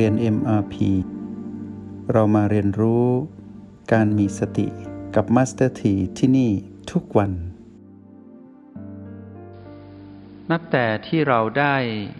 เรียน MRP เรามาเรียนรู้การมีสติกับ Master T ที่นี่ทุกวันนับแต่ที่เราได้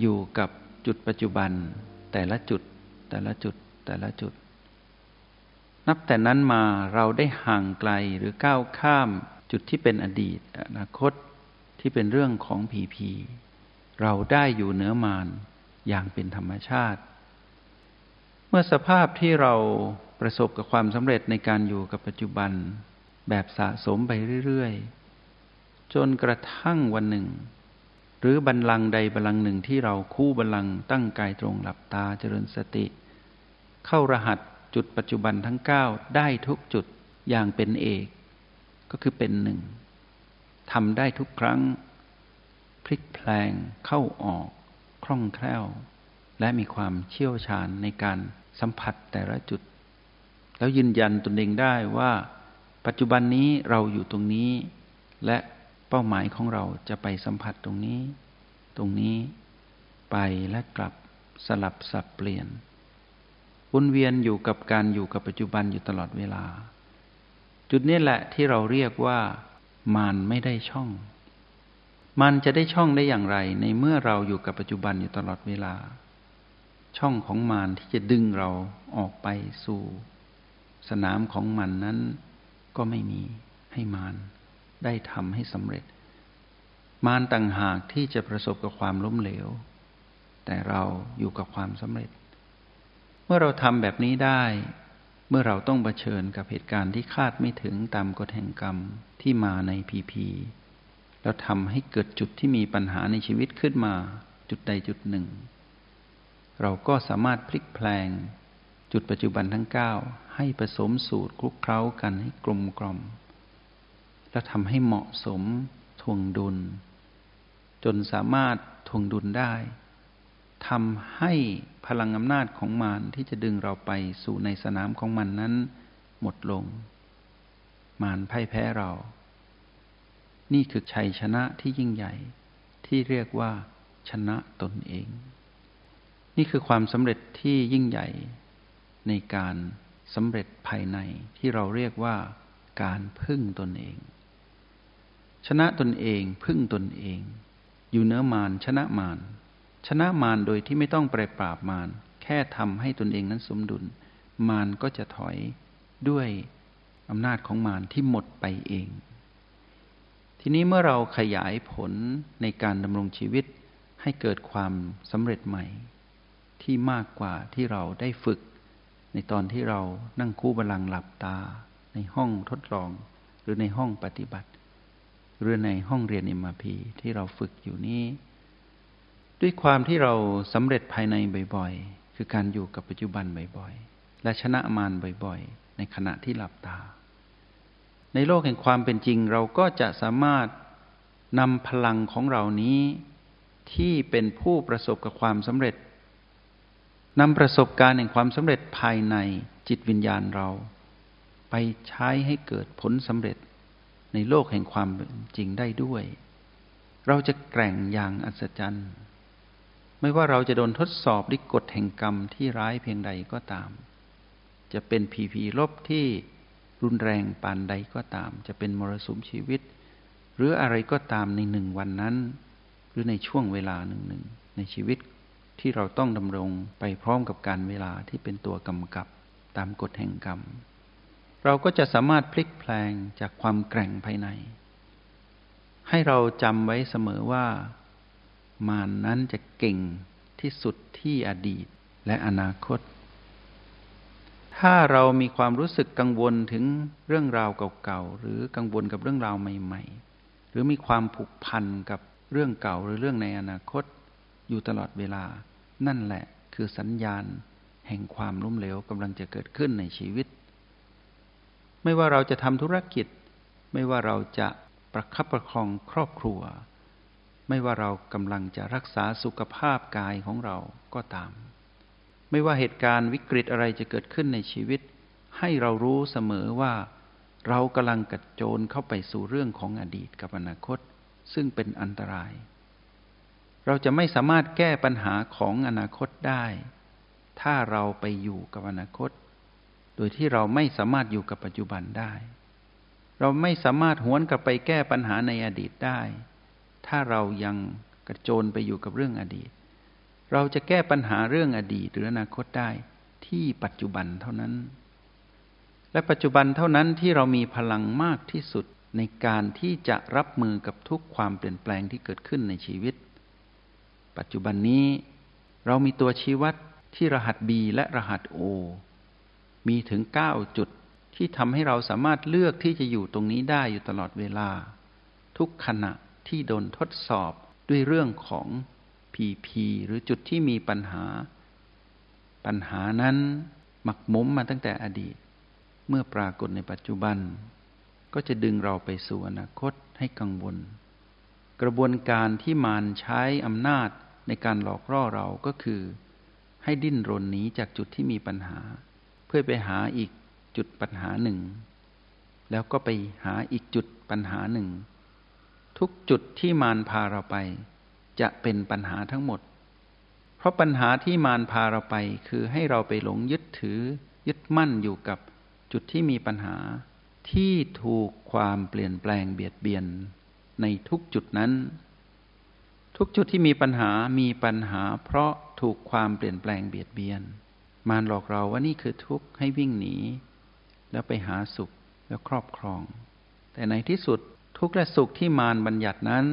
อยู่กับจุดปัจจุบันแต่ละจุดนับแต่นั้นมาเราได้ห่างไกลหรือก้าวข้ามจุดที่เป็นอดีตอนาคตที่เป็นเรื่องของผีๆเราได้อยู่เหนือมารอย่างเป็นธรรมชาติเมื่อสภาพที่เราประสบกับความสำเร็จในการอยู่กับปัจจุบันแบบสะสมไปเรื่อยๆจนกระทั่งวันหนึ่งหรือบัลลังก์ใดบัลลังก์หนึ่งที่เราคู่บัลลังก์ตั้งกายตรงหลับตาเจริญสติเข้ารหัสจุดปัจจุบันทั้ง9ได้ทุกจุดอย่างเป็นเอกก็คือเป็นหนึ่งทำได้ทุกครั้งพลิกแพลงเข้าออกคล่องแคล่วและมีความเชี่ยวชาญในการสัมผัสแต่ละจุดแล้วยืนยันตนเองได้ว่าปัจจุบันนี้เราอยู่ตรงนี้และเป้าหมายของเราจะไปสัมผัสตรงนี้ไปและกลับสลับสับเปลี่ยนวนเวียนอยู่กับการอยู่กับปัจจุบันอยู่ตลอดเวลาจุดนี้แหละที่เราเรียกว่ามารไม่ได้ช่องมันจะได้ช่องได้อย่างไรในเมื่อเราอยู่กับปัจจุบันอยู่ตลอดเวลาช่องของมารที่จะดึงเราออกไปสู่สนามของมันนั้นก็ไม่มีให้มารได้ทำให้สำเร็จมารต่างหากที่จะประสบกับความล้มเหลวแต่เราอยู่กับความสำเร็จเมื่อเราทำแบบนี้ได้เมื่อเราต้องเผชิญกับเหตุการณ์ที่คาดไม่ถึงตามกฎแห่งกรรมที่มาในผีๆแล้วทำให้เกิดจุดที่มีปัญหาในชีวิตขึ้นมาจุดใดจุดหนึ่งเราก็สามารถพลิกแพลงจุดปัจจุบันทั้ง9ให้ผสมสูตรคลุกเคล้ากันให้กลมกล่อมและทำให้เหมาะสมทวงดุลจนสามารถทวงดุลได้ทำให้พลังอำนาจของมารที่จะดึงเราไปสู่ในสนามของมันนั้นหมดลงมารพ่ายแพ้เรานี่คือชัยชนะที่ยิ่งใหญ่ที่เรียกว่าชนะตนเองนี่คือความสำเร็จที่ยิ่งใหญ่ในการสำเร็จภายในที่เราเรียกว่าการพึ่งตนเองชนะตนเองพึ่งตนเองอยู่เหนือมารชนะมารโดยที่ไม่ต้องไปปราบมารแค่ทำให้ตนเองนั้นสมดุลมารก็จะถอยด้วยอำนาจของมารที่หมดไปเองทีนี้เมื่อเราขยายผลในการดำรงชีวิตให้เกิดความสำเร็จใหม่ที่มากกว่าที่เราได้ฝึกในตอนที่เรานั่งคู่บัลลังก์หลับตาในห้องทดลองหรือในห้องปฏิบัติหรือในห้องเรียน MRP ที่เราฝึกอยู่นี้ด้วยความที่เราสำเร็จภายในบ่อยๆคือการอยู่กับปัจจุบันบ่อยๆและชนะมารบ่อยๆในขณะที่หลับตาในโลกแห่งความเป็นจริงเราก็จะสามารถนำพลังของเรานี้ที่เป็นผู้ประสบกับความสำเร็จนำประสบการณ์แห่งความสำเร็จภายในจิตวิญญาณเราไปใช้ให้เกิดผลสำเร็จในโลกแห่งความเป็นจริงได้ด้วยเราจะแกร่งอย่างอัศจรรย์ไม่ว่าเราจะโดนทดสอบด้วยกฎแห่งกรรมที่ร้ายเพียงใดก็ตามจะเป็นผีลบที่รุนแรงปานใดก็ตามจะเป็นมรสุมชีวิตหรืออะไรก็ตามในหนึ่งวันนั้นหรือในช่วงเวลาหนึ่งในชีวิตที่เราต้องดำรงไปพร้อมกับการเวลาที่เป็นตัวกำกับตามกฎแห่งกรรมเราก็จะสามารถพลิกแพลงจากความแกร่งภายในให้เราจำไว้เสมอว่ามารนั้นจะเก่งที่สุดที่อดีตและอนาคตถ้าเรามีความรู้สึกกังวลถึงเรื่องราวเก่าๆหรือกังวลกับเรื่องราวใหม่ๆหรือมีความผูกพันกับเรื่องเก่าหรือเรื่องในอนาคตอยู่ตลอดเวลานั่นแหละคือสัญญาณแห่งความล้มเหลวกำลังจะเกิดขึ้นในชีวิตไม่ว่าเราจะทำธุรกิจไม่ว่าเราจะประคับประคองครอบครัวไม่ว่าเรากำลังจะรักษาสุขภาพกายของเราก็ตามไม่ว่าเหตุการณ์วิกฤตอะไรจะเกิดขึ้นในชีวิตให้เรารู้เสมอว่าเรากำลังกระโจนเข้าไปสู่เรื่องของอดีตกับอนาคตซึ่งเป็นอันตรายเราจะไม่สามารถแก้ปัญหาของอนาคตได้ ถ้าเราไปอยู่กับอนาคตโดยที่เราไม่สามารถอยู่กับปัจจุบันได้เราไม่สามารถหวนกลับไปแก้ปัญหาในอดีตได้ถ้าเรายังกระโจนไปอยู่กับเรื่องอดีตเราจะแก้ปัญหาเรื่องอดีตหรืออนาคตได้ที่ปัจจุบันเท่านั้นและปัจจุบันเท่านั้นที่เรามีพลังมากที่สุดในการที่จะรับมือกับทุกความเปลี่ยนแปลงที่เกิดขึ้นในชีวิตปัจจุบันนี้เรามีตัวชี้วัดที่รหัส B และรหัส O มีถึง9จุดที่ทำให้เราสามารถเลือกที่จะอยู่ตรงนี้ได้อยู่ตลอดเวลาทุกขณะที่โดนทดสอบด้วยเรื่องของ PP หรือจุดที่มีปัญหานั้นหมักหมมมาตั้งแต่อดีตเมื่อปรากฏในปัจจุบันก็จะดึงเราไปสู่อนาคตให้กังวลกระบวนการที่มารใช้อำนาจในการหลอกล่อเราก็คือให้ดิ้นรนหนีจากจุดที่มีปัญหาเพื่อไปหาอีกจุดปัญหาหนึ่งแล้วก็ไปหาอีกจุดปัญหาหนึ่งทุกจุดที่มารพาเราไปจะเป็นปัญหาทั้งหมดเพราะปัญหาที่มารพาเราไปคือให้เราไปหลงยึดถือยึดมั่นอยู่กับจุดที่มีปัญหาที่ถูกความเปลี่ยนแปลงเบียดเบียนในทุกจุดนั้นทุกจุดที่มีปัญหาเพราะถูกความเปลี่ยนแปลงเบียดเบียนมารหลอกเราว่านี่คือทุกข์ให้วิ่งหนีแล้วไปหาสุขแล้วครอบครองแต่ในที่สุดทุกข์และสุขที่มารบัญญัตินั้น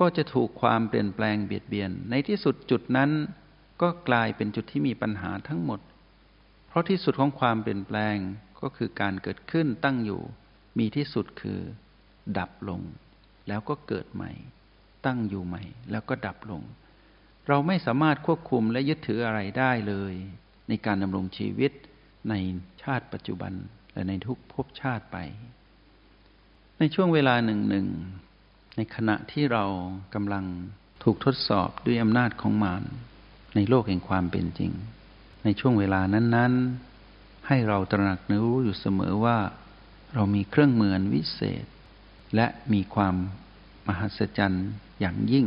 ก็จะถูกความเปลี่ยนแปลงเบียดเบียนในที่สุดจุดนั้นก็กลายเป็นจุดที่มีปัญหาทั้งหมดเพราะที่สุดของความเปลี่ยนแปลงก็คือการเกิดขึ้นตั้งอยู่มีที่สุดคือดับลงแล้วก็เกิดใหม่ตั้งอยู่ใหม่แล้วก็ดับลงเราไม่สามารถควบคุมและยึดถืออะไรได้เลยในการดำรงชีวิตในชาติปัจจุบันและในทุกภพชาติไปในช่วงเวลาหนึ่งในขณะที่เรากำลังถูกทดสอบด้วยอำนาจของมารในโลกแห่งความเป็นจริงในช่วงเวลานั้นๆให้เราตระหนักรู้อยู่เสมอว่าเรามีเครื่องมือวิเศษและมีความมหัศจรรย์อย่างยิ่ง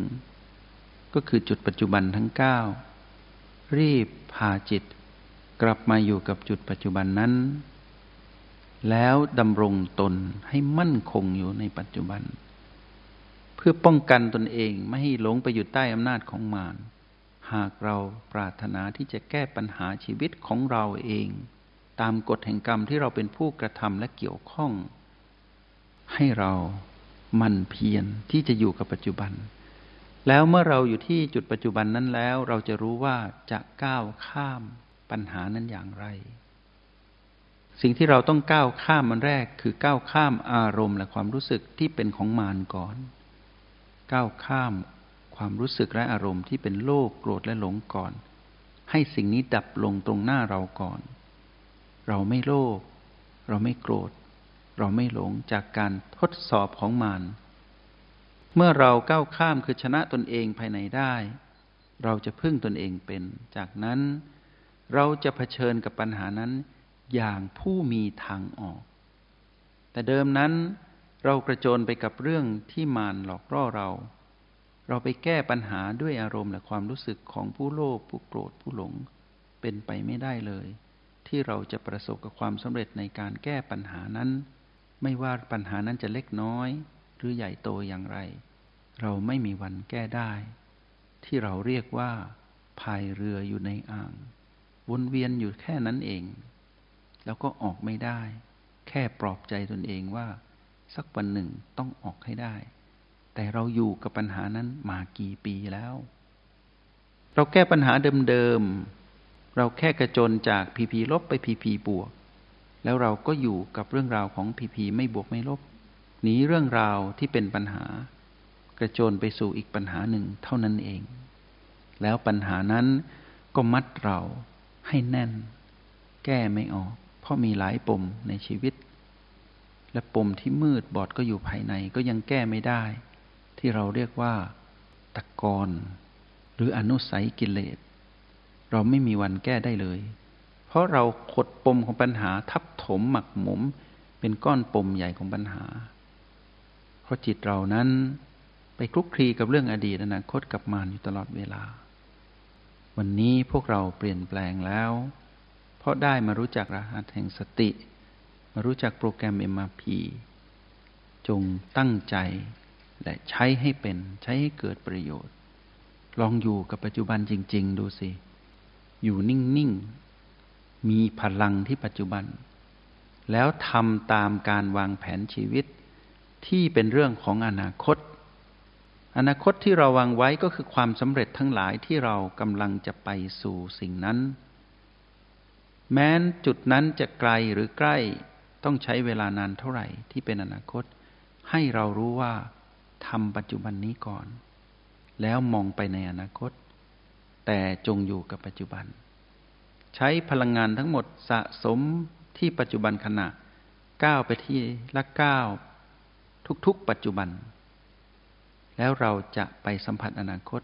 ก็คือจุดปัจจุบันทั้ง9รีบพาจิตกลับมาอยู่กับจุดปัจจุบันนั้นแล้วดำรงตนให้มั่นคงอยู่ในปัจจุบันเพื่อป้องกันตนเองไม่ให้หลงไปอยู่ใต้อำนาจของมารหากเราปรารถนาที่จะแก้ปัญหาชีวิตของเราเองตามกฎแห่งกรรมที่เราเป็นผู้กระทำและเกี่ยวข้องให้เรามันเพียรที่จะอยู่กับปัจจุบันแล้วเมื่อเราอยู่ที่จุดปัจจุบันนั้นแล้วเราจะรู้ว่าจะก้าวข้ามปัญหานั้นอย่างไรสิ่งที่เราต้องก้าวข้ามมันแรกคือก้าวข้ามอารมณ์และความรู้สึกที่เป็นของมารก่อนก้าวข้ามความรู้สึกและอารมณ์ที่เป็นโลภโกรธและหลงก่อนให้สิ่งนี้ดับลงตรงหน้าเราก่อนเราไม่โลภเราไม่โกรธเราไม่หลงจากการทดสอบของมารเมื่อเราก้าวข้ามคือชนะตนเองภายในได้เราจะพึ่งตนเองเป็นจากนั้นเราจะเผชิญกับปัญหานั้นอย่างผู้มีทางออกแต่เดิมนั้นเรากระโจนไปกับเรื่องที่มารหลอกล่อเราไปแก้ปัญหาด้วยอารมณ์และความรู้สึกของผู้โลภผู้โกรธผู้หลงเป็นไปไม่ได้เลยที่เราจะประสบกับความสำเร็จในการแก้ปัญหานั้นไม่ว่าปัญหานั้นจะเล็กน้อยหรือใหญ่โตอย่างไรเราไม่มีวันแก้ได้ที่เราเรียกว่าพายเรืออยู่ในอ่างวนเวียนอยู่แค่นั้นเองแล้วก็ออกไม่ได้แค่ปลอบใจตนเองว่าสักวันหนึ่งต้องออกให้ได้แต่เราอยู่กับปัญหานั้นมากี่ปีแล้วเราแก้ปัญหาเดิมๆเราแค่กระโจนจากPPลบไปPPบวกแล้วเราก็อยู่กับเรื่องราวของPPไม่บวกไม่ลบหนีเรื่องราวที่เป็นปัญหากระโจนไปสู่อีกปัญหาหนึ่งเท่านั้นเองแล้วปัญหานั้นก็มัดเราให้แน่นแก้ไม่ออกเพราะมีหลายปมในชีวิตและปมที่มืดบอดก็อยู่ภายในก็ยังแก้ไม่ได้ที่เราเรียกว่าตะกอนหรืออนุสัยกิเลสเราไม่มีวันแก้ได้เลยเพราะเราขดปมของปัญหาทับถมหมักหมมเป็นก้อนปมใหญ่ของปัญหาเพราะจิตเรานั้นไปคลุกคลีกับเรื่องอดีตอนาคตกับมารอยู่ตลอดเวลา วันนี้พวกเราเปลี่ยนแปลงแล้วเพราะได้มารู้จักรหัสแห่งสติมารู้จักโปรแกรม MRP จงตั้งใจและใช้ให้เป็นใช้ให้เกิดประโยชน์ลองอยู่กับปัจจุบันจริงๆดูสิอยู่นิ่งๆมีพลังที่ปัจจุบันแล้วทำตามการวางแผนชีวิตที่เป็นเรื่องของอนาคตอนาคตที่เราวางไว้ก็คือความสำเร็จทั้งหลายที่เรากำลังจะไปสู่สิ่งนั้นแม้นจุดนั้นจะไกลหรือใกล้ต้องใช้เวลานานเท่าไหร่ที่เป็นอนาคตให้เรารู้ว่าทำปัจจุบันนี้ก่อนแล้วมองไปในอนาคตแต่จงอยู่กับปัจจุบันใช้พลังงานทั้งหมดสะสมที่ปัจจุบันขณะก้าวไปที่ละก้าวทุกๆปัจจุบันแล้วเราจะไปสัมผัสอนาคต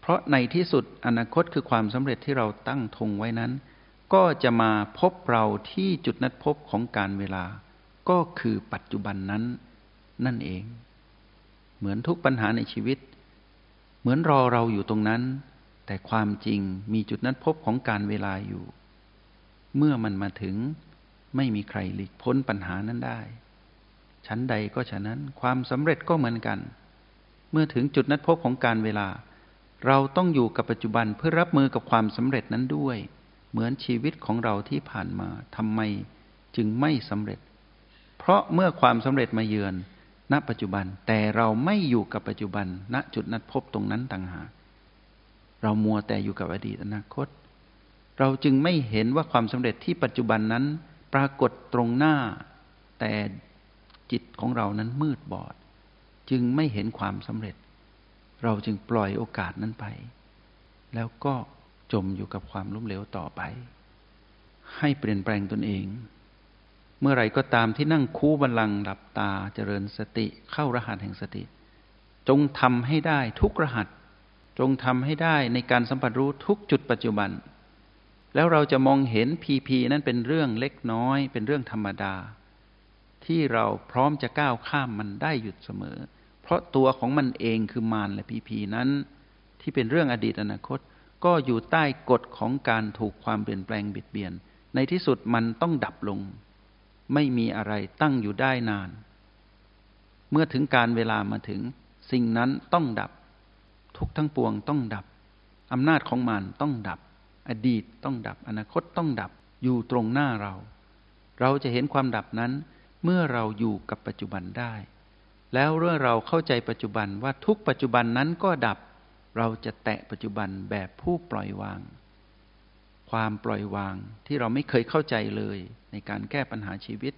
เพราะในที่สุดอนาคตคือความสำเร็จที่เราตั้งธงไว้นั้นก็จะมาพบเราที่จุดนัดพบของการเวลาก็คือปัจจุบันนั้นนั่นเองเหมือนทุกปัญหาในชีวิตเหมือนรอเราอยู่ตรงนั้นแต่ความจริงมีจุดนัดพบของการเวลาอยู่เมื่อมันมาถึงไม่มีใครหลีกพ้นปัญหานั้นได้ชั้นใดก็ฉะนั้นความสำเร็จก็เหมือนกันเมื่อถึงจุดนัดพบของการเวลาเราต้องอยู่กับปัจจุบันเพื่อรับมือกับความสำเร็จนั้นด้วยเหมือนชีวิตของเราที่ผ่านมาทำไมจึงไม่สำเร็จเพราะเมื่อความสำเร็จมาเยือนณปัจจุบันแต่เราไม่อยู่กับปัจจุบันณจุดนัดพบตรงนั้นต่างหากเรามัวแต่อยู่กับอดีตอนาคตเราจึงไม่เห็นว่าความสำเร็จที่ปัจจุบันนั้นปรากฏตรงหน้าแต่จิตของเรานั้นมืดบอดจึงไม่เห็นความสำเร็จเราจึงปล่อยโอกาสนั้นไปแล้วก็จมอยู่กับความล้มเหลวต่อไปให้เปลี่ยนแปลงตนเองเมื่อไรก็ตามที่นั่งคูบัลลังก์หลับตาเจริญสติเข้ารหัสแห่งสติจงทำให้ได้ทุกรหัสจงทำให้ได้ในการสัมผัสรู้ทุกจุดปัจจุบันแล้วเราจะมองเห็น PP นั้นเป็นเรื่องเล็กน้อยเป็นเรื่องธรรมดาที่เราพร้อมจะก้าวข้ามมันได้หยุดเสมอเพราะตัวของมันเองคือมารและ PP นั้นที่เป็นเรื่องอดีตอนาคตก็อยู่ใต้กฎของการถูกความเปลี่ยนแปลงบิดเบียนในที่สุดมันต้องดับลงไม่มีอะไรตั้งอยู่ได้นานเมื่อถึงการเวลามาถึงสิ่งนั้นต้องดับทุกทั้งปวงต้องดับอำนาจของมันต้องดับอดีตต้องดับอนาคตต้องดับอยู่ตรงหน้าเราเราจะเห็นความดับนั้นเมื่อเราอยู่กับปัจจุบันได้แล้วเมื่อเราเข้าใจปัจจุบันว่าทุกปัจจุบันนั้นก็ดับเราจะแตะปัจจุบันแบบผู้ปล่อยวางความปล่อยวางที่เราไม่เคยเข้าใจเลยในการแก้ปัญหาชีวิต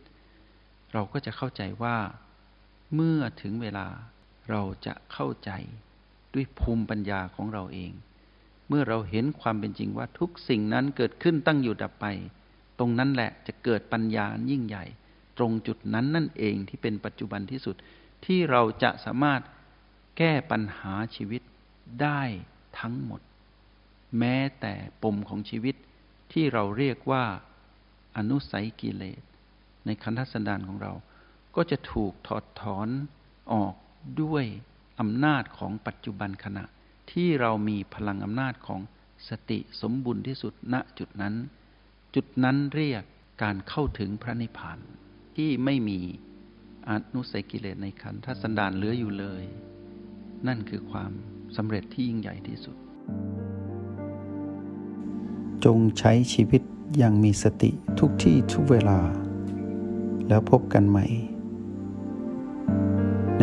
เราก็จะเข้าใจว่าเมื่อถึงเวลาเราจะเข้าใจด้วยภูมิปัญญาของเราเองเมื่อเราเห็นความเป็นจริงว่าทุกสิ่งนั้นเกิดขึ้นตั้งอยู่ดับไปตรงนั้นแหละจะเกิดปัญญายิ่งใหญ่ตรงจุดนั้นนั่นเองที่เป็นปัจจุบันที่สุดที่เราจะสามารถแก้ปัญหาชีวิตได้ทั้งหมดแม้แต่ปมของชีวิตที่เราเรียกว่าอนุสัยกิเลสในขันธสันดานของเราก็จะถูกถอดถอนออกด้วยอำนาจของปัจจุบันขณะที่เรามีพลังอำนาจของสติสมบูรณ์ที่สุดณจุดนั้นจุดนั้นเรียกการเข้าถึงพระนิพพานที่ไม่มีอนุสัยกิเลสในขันธสันดานเหลืออยู่เลยนั่นคือความสำเร็จที่ยิ่งใหญ่ที่สุดจงใช้ชีวิตอย่างมีสติทุกที่ทุกเวลาแล้วพบกันใหม่ใน